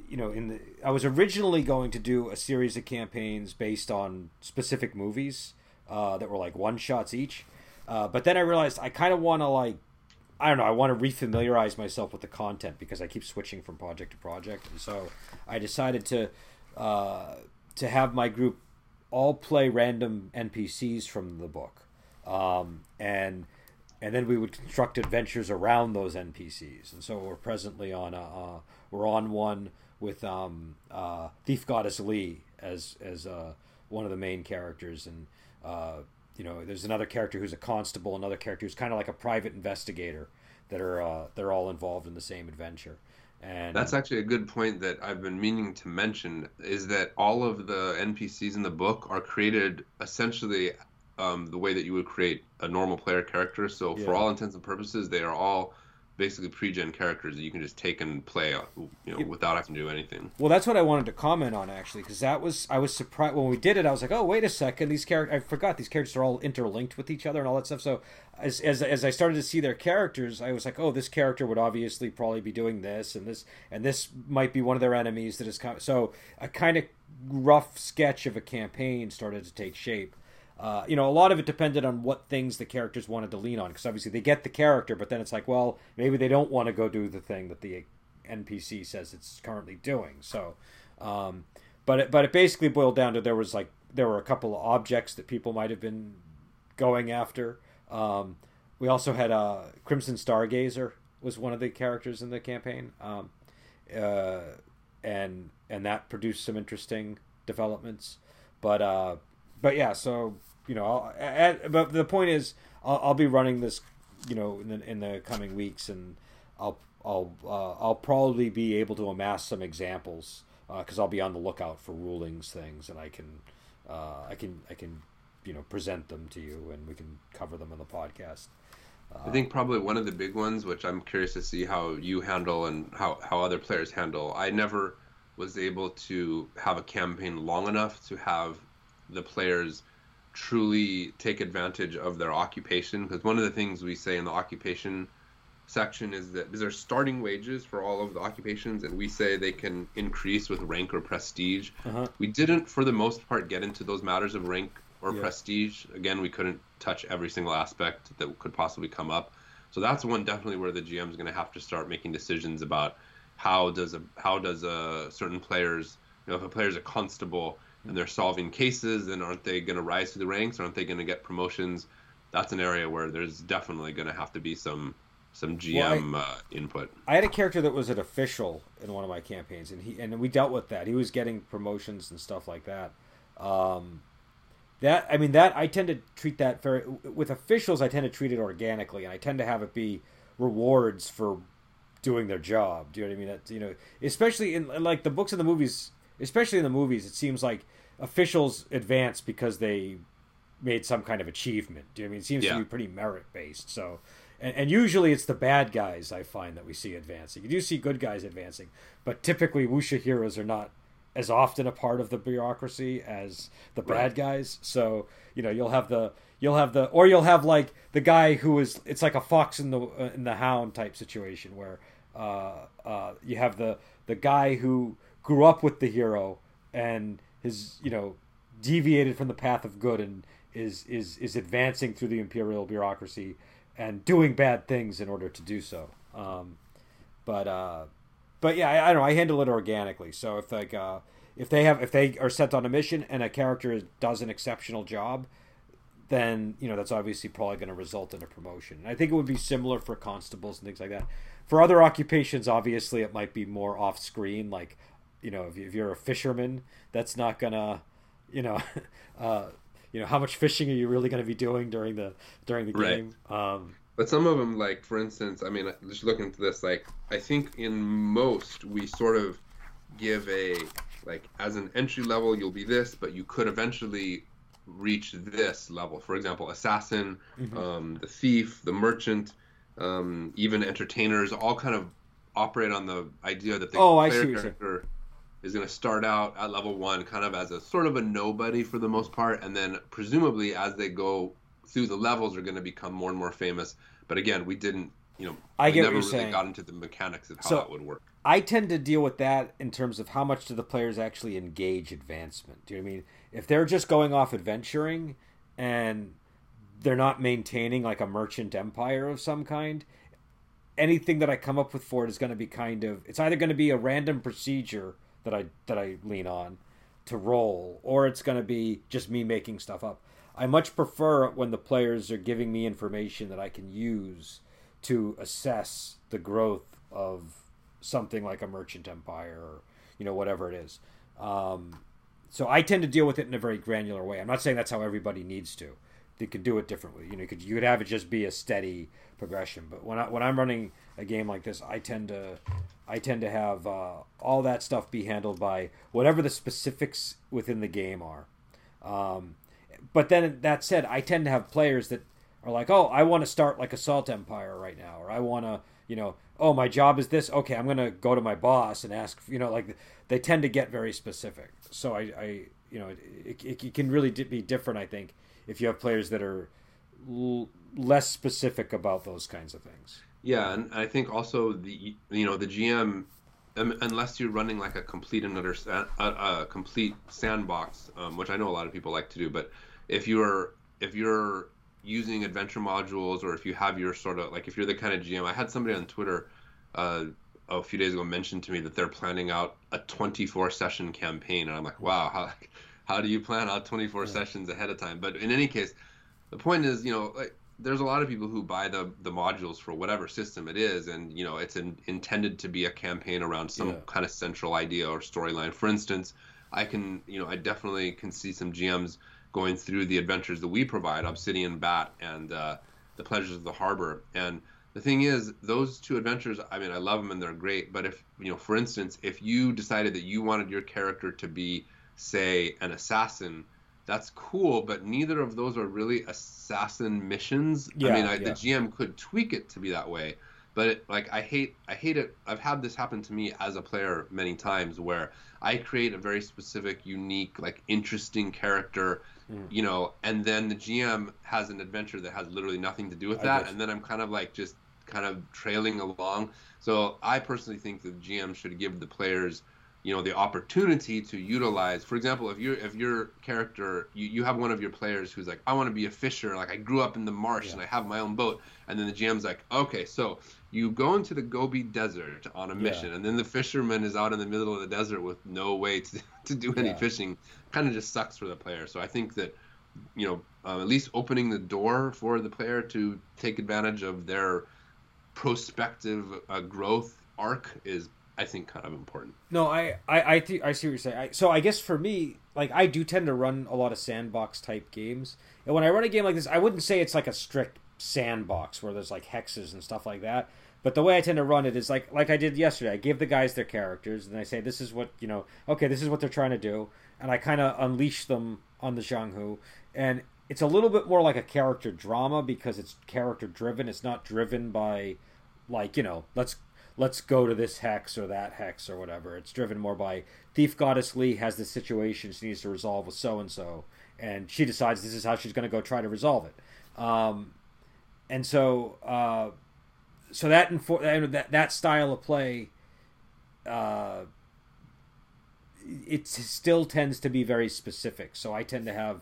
you know in the I was originally going to do a series of campaigns based on specific movies uh, that were like one shots each. Uh, but then I realized I kind of want to like, I don't know, I want to refamiliarize myself with the content because I keep switching from project to project. And so I decided to uh, to have my group all play random N P Cs from the book. Um, and and then we would construct adventures around those N P Cs. And so we're presently on, a, uh, we're on one with um, uh, Thief Goddess Lee as, as uh, one of the main characters, and uh you know, there's another character who's a constable, another character who's kind of like a private investigator that are, uh, they're all involved in the same adventure. And that's actually a good point that I've been meaning to mention, is that all of the N P Cs in the book are created essentially um, the way that you would create a normal player character. So yeah. For all intents and purposes, they are all basically pre-gen characters that you can just take and play, you know, yeah. without having to do anything. Well, that's what I wanted to comment on, actually, because that was, I was surprised when we did it. I was like, oh, wait a second, these characters, I forgot these characters are all interlinked with each other and all that stuff. So as, as as I started to see their characters, I was like, oh, this character would obviously probably be doing this, and this, and this might be one of their enemies that is com-. So a kind of rough sketch of a campaign started to take shape. Uh, you know, a lot of it depended on what things the characters wanted to lean on, because obviously they get the character, but then it's like, well, maybe they don't want to go do the thing that the N P C says it's currently doing. So, um, but it, but it basically boiled down to there was like there were a couple of objects that people might have been going after. Um, we also had uh, Crimson Stargazer was one of the characters in the campaign, um, uh, and and that produced some interesting developments, but. Uh, But yeah, so you know, I'll, at, but the point is, I'll, I'll be running this, you know, in the, in the coming weeks, and I'll I'll uh, I'll probably be able to amass some examples because uh, I'll be on the lookout for rulings things, and I can uh, I can I can you know present them to you, and we can cover them on the podcast. Uh, I think probably one of the big ones, which I'm curious to see how you handle and how how other players handle. I never was able to have a campaign long enough to have the players truly take advantage of their occupation, because one of the things we say in the occupation section is that there's starting wages for all of the occupations, and we say they can increase with rank or prestige. Uh-huh. We didn't, for the most part, get into those matters of rank or yeah. prestige. Again, we couldn't touch every single aspect that could possibly come up. So that's one definitely where the G M is going to have to start making decisions about how does a how does a certain players, you know, if a player's a constable and they're solving cases, then aren't they going to rise to the ranks? Aren't they going to get promotions? That's an area where there's definitely going to have to be some some G M well, I, uh, input. I had a character that was an official in one of my campaigns, and he and we dealt with that. He was getting promotions and stuff like that. Um, that I mean, that I tend to treat that very with officials. I tend to treat it organically, and I tend to have it be rewards for doing their job. Do you know what I mean? That, you know, especially in like the books and the movies, especially in the movies, it seems like officials advance because they made some kind of achievement. Do you know what I mean? It seems yeah. to be pretty merit based. So. And usually it's the bad guys I find that we see advancing. You do see good guys advancing, but typically wuxia heroes are not as often a part of the bureaucracy as the bad right. guys. So you know you'll have the you'll have the or you'll have like the guy who is it's like a fox in the uh, in the hound type situation where uh, uh, you have the the guy who grew up with the hero and his you know deviated from the path of good and is is is advancing through the imperial bureaucracy. And doing bad things in order to do so, um, but uh, but yeah, I, I don't know. I handle it organically. So if like uh, if they have if they are sent on a mission and a character does an exceptional job, then you know that's obviously probably going to result in a promotion. And I think it would be similar for constables and things like that. For other occupations, obviously it might be more off screen. Like you know, if, you, if you're a fisherman, that's not gonna you know. uh, You know, how much fishing are you really going to be doing during the during the game? Right. Um, but some of them, like, for instance, I mean, just looking into this, like, I think in most we sort of give a, like, as an entry level, you'll be this, but you could eventually reach this level. For example, assassin, mm-hmm. um, the thief, the merchant, um, even entertainers all kind of operate on the idea that the oh, player I see character... is going to start out at level one kind of as a sort of a nobody for the most part. And then presumably as they go through the levels are going to become more and more famous. But again, we didn't, you know, I we get never really saying. got into the mechanics of how so, that would work. I tend to deal with that in terms of how much do the players actually engage advancement. Do you know what I mean? If they're just going off adventuring and they're not maintaining like a merchant empire of some kind, anything that I come up with for it is going to be kind of, it's either going to be a random procedure that I that I lean on to roll, or it's going to be just me making stuff up. I much prefer when the players are giving me information that I can use to assess the growth of something like a merchant empire or, you know, whatever it is. Um, so I tend to deal with it in a very granular way. I'm not saying that's how everybody needs to. They could do it differently. You know, you could, you could have it just be a steady progression. But when I, when I'm running a game like this, I tend to I tend to have uh, all that stuff be handled by whatever the specifics within the game are. Um, but then that said, I tend to have players that are like, oh, I want to start like a salt empire right now, or I want to, you know, oh, my job is this. Okay, I'm going to go to my boss and ask, you know, like they tend to get very specific. So I, I you know, it, it, it can really be different, I think, if you have players that are l- less specific about those kinds of things. Yeah, and I think also the you know the G M, um, unless you're running like a complete another a, a complete sandbox, um, which I know a lot of people like to do, but if you're if you're using adventure modules or if you have your sort of like if you're the kind of G M, I had somebody on Twitter uh, a few days ago mention to me that they're planning out a twenty-four session campaign, and I'm like, wow, how how do you plan out twenty-four yeah. sessions ahead of time? But in any case, the point is, you know, like. There's a lot of people who buy the the modules for whatever system it is, and you know it's in, intended to be a campaign around some yeah. kind of central idea or storyline. For instance, I can you know I definitely can see some G Ms going through the adventures that we provide, Obsidian Bat and uh, the Pleasures of the Harbor. And the thing is, those two adventures, I mean, I love them and they're great. But if you know, for instance, if you decided that you wanted your character to be, say, an assassin. That's cool, but neither of those are really assassin missions. Yeah, I mean, I, yeah. the G M could tweak it to be that way, but it, like I hate, I hate it. I've had this happen to me as a player many times, where I create a very specific, unique, like interesting character, mm. you know, and then the G M has an adventure that has literally nothing to do with that, and then I'm kind of like just kind of trailing along. So I personally think the G M should give the players. You know, the opportunity to utilize, for example, if you're if your character, you, you have one of your players who's like, I want to be a fisher, like I grew up in the marsh yeah. and I have my own boat. And then the G M's like, okay, so you go into the Gobi Desert on a mission yeah. and then the fisherman is out in the middle of the desert with no way to, to do any yeah. fishing. Kind of just sucks for the player. So I think that, you know, uh, at least opening the door for the player to take advantage of their prospective uh, growth arc is, I think, kind of important. No, I I I, th- I see what you're saying. I, so I guess for me, like, I do tend to run a lot of sandbox type games, and when I run a game like this, I wouldn't say it's like a strict sandbox where there's like hexes and stuff like that. But the way I tend to run it is like like I did yesterday. I give the guys their characters, and I say, this is what, you know, okay, this is what they're trying to do. And I kind of unleash them on the Jianghu. And it's a little bit more like a character drama because it's character-driven. It's not driven by, like, you know, let's let's go to this hex or that hex or whatever. It's driven more by Thief Goddess Lee has this situation she needs to resolve with so-and-so. And she decides this is how she's going to go try to resolve it. Um, and so... Uh, So that, infor- that that style of play, uh, it still tends to be very specific. So I tend to have,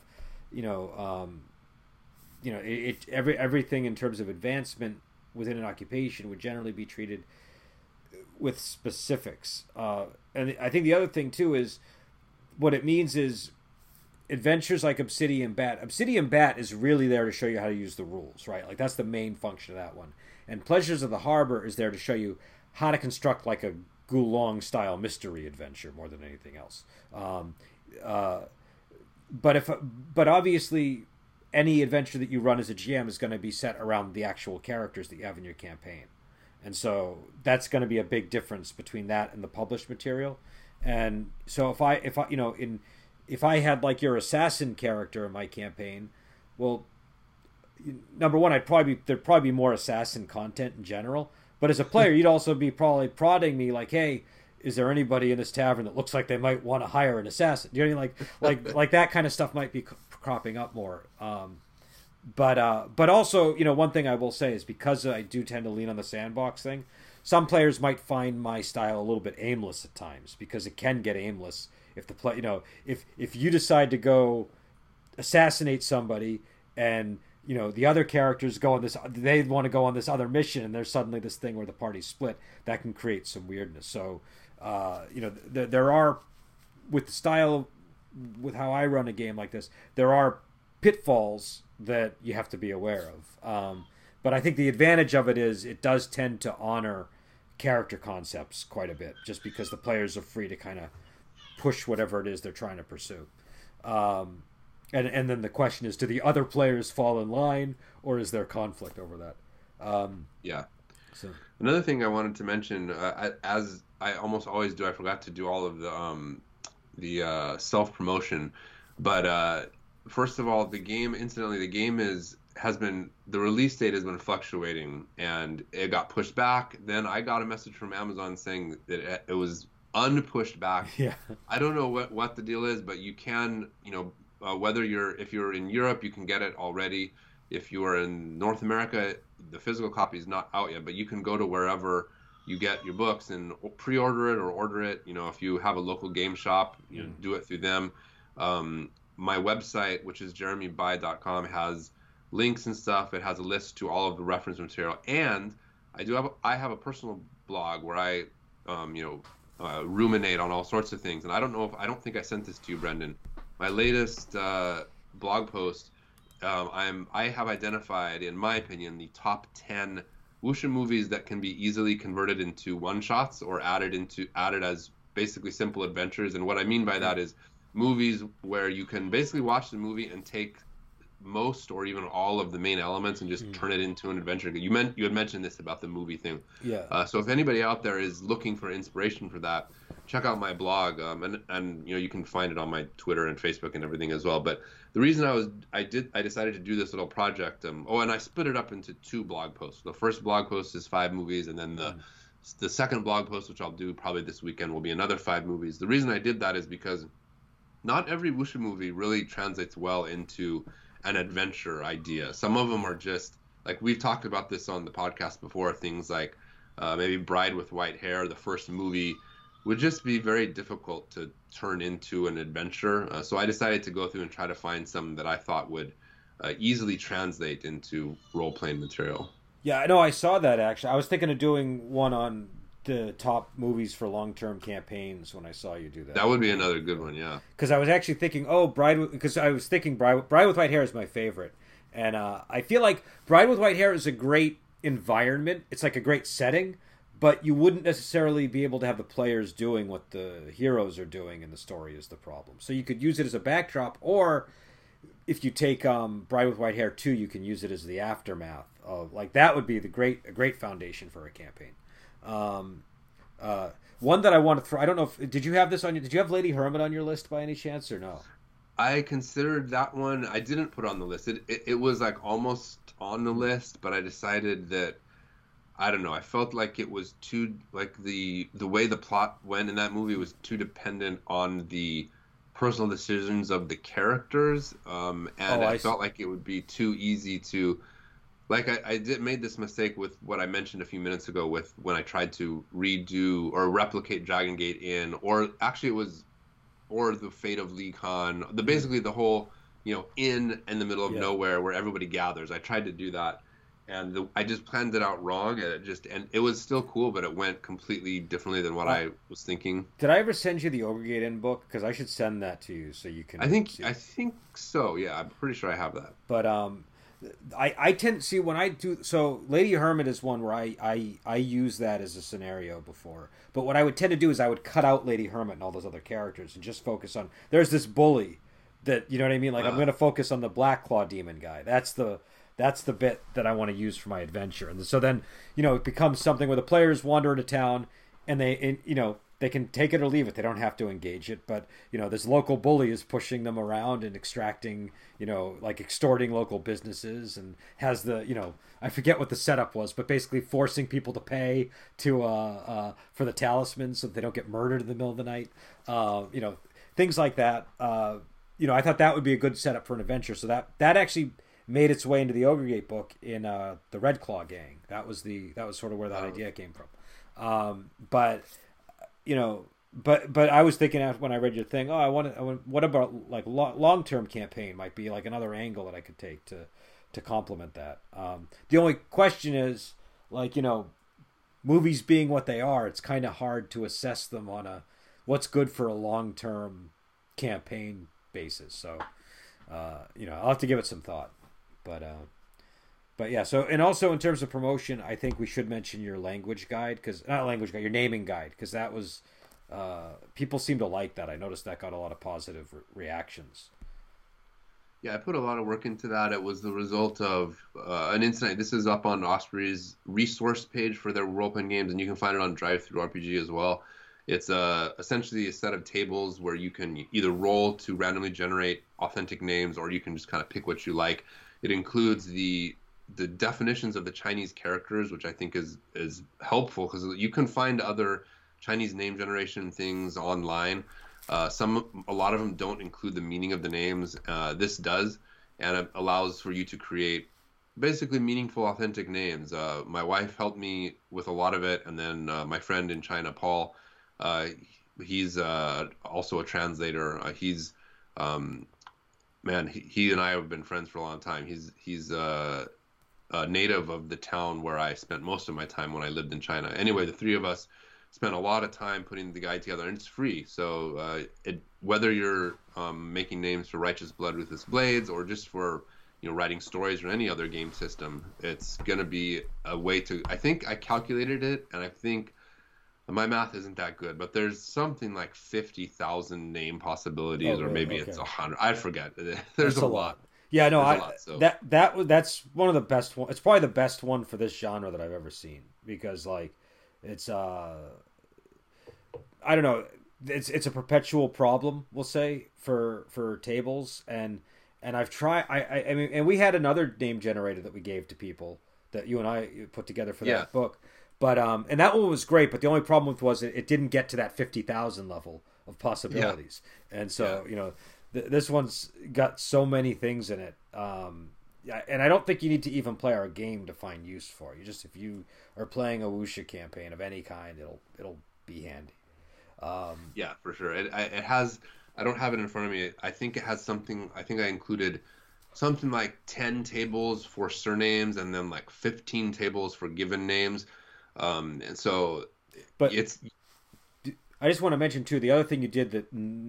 you know, um, you know, it, it every everything in terms of advancement within an occupation would generally be treated with specifics. Uh, and I think the other thing too is what it means is adventures like Obsidian Bat. Obsidian Bat is really there to show you how to use the rules, right? Like that's the main function of that one. And Pleasures of the Harbor is there to show you how to construct like a Gu Long style mystery adventure more than anything else. Um, uh, but if, but obviously, any adventure that you run as a G M is going to be set around the actual characters that you have in your campaign, and so that's going to be a big difference between that and the published material. And so if I if I you know in if I had like your assassin character in my campaign, well, number one, I'd probably be, there'd probably be more assassin content in general. But as a player, you'd also be probably prodding me like, "Hey, is there anybody in this tavern that looks like they might want to hire an assassin?" You know what I mean? Like, like, like that kind of stuff might be cropping up more. Um, but, uh, but also, you know, one thing I will say is because I do tend to lean on the sandbox thing, some players might find my style a little bit aimless at times because it can get aimless if the play, you know, if if you decide to go assassinate somebody and you know, the other characters go on this, they want to go on this other mission, and there's suddenly this thing where the party's split. That can create some weirdness. So, uh, you know, th- there are, with the style, with how I run a game like this, there are pitfalls that you have to be aware of. Um, but I think the advantage of it is it does tend to honor character concepts quite a bit, just because the players are free to kind of push whatever it is they're trying to pursue. Um And and then the question is, do the other players fall in line, or is there conflict over that? Um, yeah. So another thing I wanted to mention, uh, I, as I almost always do, I forgot to do all of the um, the uh, self promotion. But uh, first of all, the game, incidentally, the game is has been the release date has been fluctuating, and it got pushed back. Then I got a message from Amazon saying that it, it was unpushed back. Yeah. I don't know what what the deal is, but you can you know. Uh, whether you're, if you're in Europe, you can get it already. If you are in North America, the physical copy is not out yet, but you can go to wherever you get your books and pre-order it or order it. You know, if you have a local game shop, you mm. do it through them. Um, my website, which is jeremy bye dot com, has links and stuff. It has a list to all of the reference material. And I do have, a, I have a personal blog where I, um, you know, uh, ruminate on all sorts of things. And I don't know if, I don't think I sent this to you, Brendan. My latest uh, blog post, um, I'm I have identified, in my opinion, the top ten wuxia movies that can be easily converted into one-shots or added into added as basically simple adventures. And what I mean by that is movies where you can basically watch the movie and take most or even all of the main elements and just mm. turn it into an adventure. You meant you had mentioned this about the movie thing. Yeah. Uh, so if anybody out there is looking for inspiration for that, check out my blog, um, and and you know you can find it on my Twitter and Facebook and everything as well. But the reason I was I did I decided to do this little project, um, oh, and I split it up into two blog posts. The first blog post is five movies, and then the mm. the second blog post, which I'll do probably this weekend, will be another five movies. The reason I did that is because not every wuxia movie really translates well into an adventure idea. Some of them are just like, we've talked about this on the podcast before. Things like uh, maybe Bride with White Hair, the first movie, would just be very difficult to turn into an adventure. Uh, so I decided to go through and try to find some that I thought would uh, easily translate into role-playing material. Yeah, I know. I saw that actually. I was thinking of doing one on the top movies for long-term campaigns when I saw you do that. That would be another good one, yeah. Because I was actually thinking, oh, Bride, because I was thinking Bride, Bride with White Hair is my favorite. And uh, I feel like Bride with White Hair is a great environment. It's like a great setting, but you wouldn't necessarily be able to have the players doing what the heroes are doing, and the story is the problem. So you could use it as a backdrop, or if you take um, Bride with White Hair two, you can use it as the aftermath of, like, that would be the great a great foundation for a campaign. Um, uh, one that I want to throw, I don't know if, did you have this on your, did you have Lady Hermit on your list by any chance or no? I considered that one. I didn't put on the list. It, it, it was like almost on the list, but I decided that, I don't know, I felt like it was too, like the, the way the plot went in that movie was too dependent on the personal decisions of the characters, um, and oh, I, I felt see. like it would be too easy to, like I, I did made this mistake with what I mentioned a few minutes ago with when I tried to redo or replicate Dragon Gate Inn, or actually it was, or the fate of Lee Khan, the basically the whole, you know, inn in the middle of yeah. nowhere where everybody gathers. I tried to do that, and the, I just planned it out wrong, and it just and it was still cool, but it went completely differently than what uh, I was thinking. Did I ever send you the Ogre Gate Inn book? Because I should send that to you so you can. I think see. I think so. Yeah, I'm pretty sure I have that. But um, I I tend to see when I do so. Lady Hermit is one where I I I use that as a scenario before. But what I would tend to do is I would cut out Lady Hermit and all those other characters and just focus on. There's this bully that, you know what I mean. Like uh, I'm going to focus on the Black Claw Demon guy. That's the. That's the bit that I want to use for my adventure. And so then, you know, it becomes something where the players wander into town and they, and, you know, they can take it or leave it. They don't have to engage it. But, you know, this local bully is pushing them around and extracting, you know, like extorting local businesses, and has the, you know, I forget what the setup was, but basically forcing people to pay to, uh, uh, for the talisman so that they don't get murdered in the middle of the night. Uh, you know, things like that. Uh, you know, I thought that would be a good setup for an adventure. So that, that actually made its way into the Ogre Gate book in uh, the Red Claw gang. That was the that was sort of where that oh. idea came from. Um, but you know, but but I was thinking after when I read your thing, oh, I want to. What about like lo- long term campaign might be like another angle that I could take to to complement that. Um, the only question is, like, you know, movies being what they are, it's kind of hard to assess them on a what's good for a long term campaign basis. So uh, you know, I'll have to give it some thought. But, uh, but yeah, so, and also in terms of promotion, I think we should mention your language guide, because, not language guide, your naming guide, because that was, uh, people seem to like that. I noticed that got a lot of positive re- reactions. Yeah, I put a lot of work into that. It was the result of uh, an incident. This is up on Osprey's resource page for their role-playing games, and you can find it on DriveThruRPG as well. It's uh, essentially a set of tables where you can either roll to randomly generate authentic names, or you can just kind of pick what you like. It includes the the definitions of the Chinese characters, which I think is is helpful because you can find other Chinese name generation things online. Uh, some a lot of them don't include the meaning of the names. Uh, this does, and it allows for you to create basically meaningful, authentic names. Uh, my wife helped me with a lot of it, and then uh, my friend in China, Paul, uh, he's uh, also a translator. Uh, he's um, Man, he, he and I have been friends for a long time. He's he's uh, a native of the town where I spent most of my time when I lived in China. Anyway, the three of us spent a lot of time putting the guide together, and it's free. So uh, it, whether you're um, making names for Righteous Blood Ruthless Blades or just for, you know, writing stories or any other game system, it's going to be a way to... I think I calculated it, and I think... My math isn't that good, but there's something like fifty thousand name possibilities, oh, or maybe okay. it's one hundred. I forget. There's that's a lot. lot. Yeah, no, I, lot, so. that that that's one of the best one. It's probably the best one for this genre that I've ever seen, because like it's uh, I don't know, it's it's a perpetual problem, we'll say, for for tables, and and I've tried. I I, I mean, and we had another name generator that we gave to people that you and I put together for yeah. that book. But um, and that one was great. But the only problem with was it, it didn't get to that fifty thousand level of possibilities. Yeah. And so yeah. you know, th- this one's got so many things in it. Um, and I don't think you need to even play our game to find use for it. You just if you are playing a Wuxia campaign of any kind, it'll it'll be handy. Um, yeah, for sure. It it has. I don't have it in front of me. I think it has something. I think I included something like ten tables for surnames, and then like fifteen tables for given names. Um, and so, but it's, I just want to mention too, the other thing you did that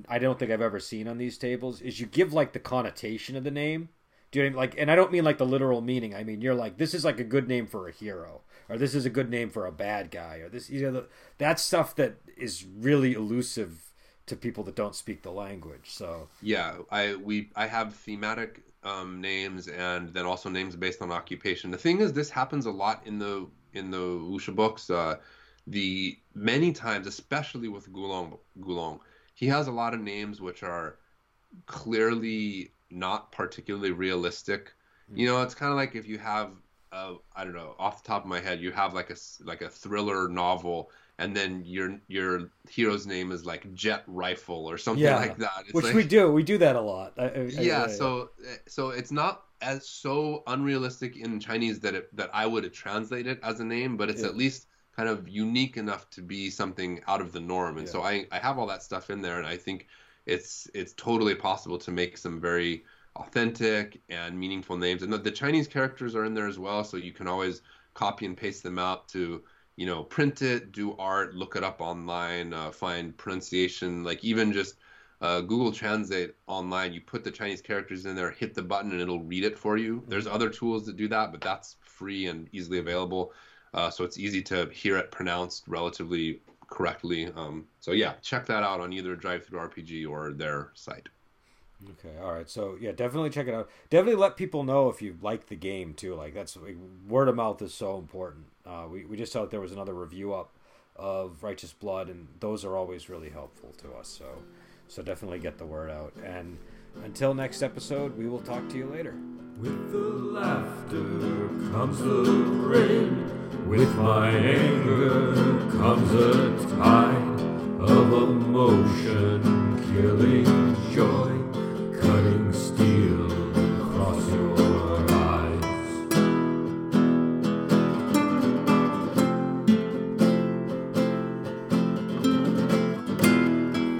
I don't think I've ever seen on these tables is you give like the connotation of the name doing like, and I don't mean like the literal meaning. I mean, you're like, this is like a good name for a hero, or this is a good name for a bad guy, or this, you know, the, that's stuff that is really elusive to people that don't speak the language. So yeah, I, we, I have thematic um, names, and then also names based on occupation. The thing is, this happens a lot in the, in the wuxia books. Uh, the many times, especially with Gu Long, Gu Long, he has a lot of names which are clearly not particularly realistic. Mm-hmm. You know, it's kind of like if you have, a, I don't know, off the top of my head, you have like a like a thriller novel, and then your your hero's name is like Jet Rifle or something yeah. like that. It's Which like, we do, we do that a lot. I, I, yeah, I, I, so so it's not as so unrealistic in Chinese that it, that I would translate it as a name, but it's yeah. at least kind of unique enough to be something out of the norm. And yeah. so I, I have all that stuff in there, and I think it's it's totally possible to make some very authentic and meaningful names. And the, the Chinese characters are in there as well, so you can always copy and paste them out to, you know, print it, do art, look it up online, uh, find pronunciation, like even just uh, Google Translate online. You put the Chinese characters in there, hit the button, and it'll read it for you. Mm-hmm. There's other tools that do that, but that's free and easily available. Uh, so it's easy to hear it pronounced relatively correctly. Um, so yeah, check that out on either DriveThruRPG or their site. Okay, all right. So yeah, definitely check it out. Definitely let people know if you like the game too. Like that's like, word of mouth is so important. Uh, we we just saw that there was another review up of Righteous Blood, and those are always really helpful to us. So so definitely get the word out. And until next episode, we will talk to you later. With the laughter comes the rain. With my anger comes a tide of emotion, killing joy, cutting steel across your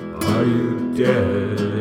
eyes. Are you dead?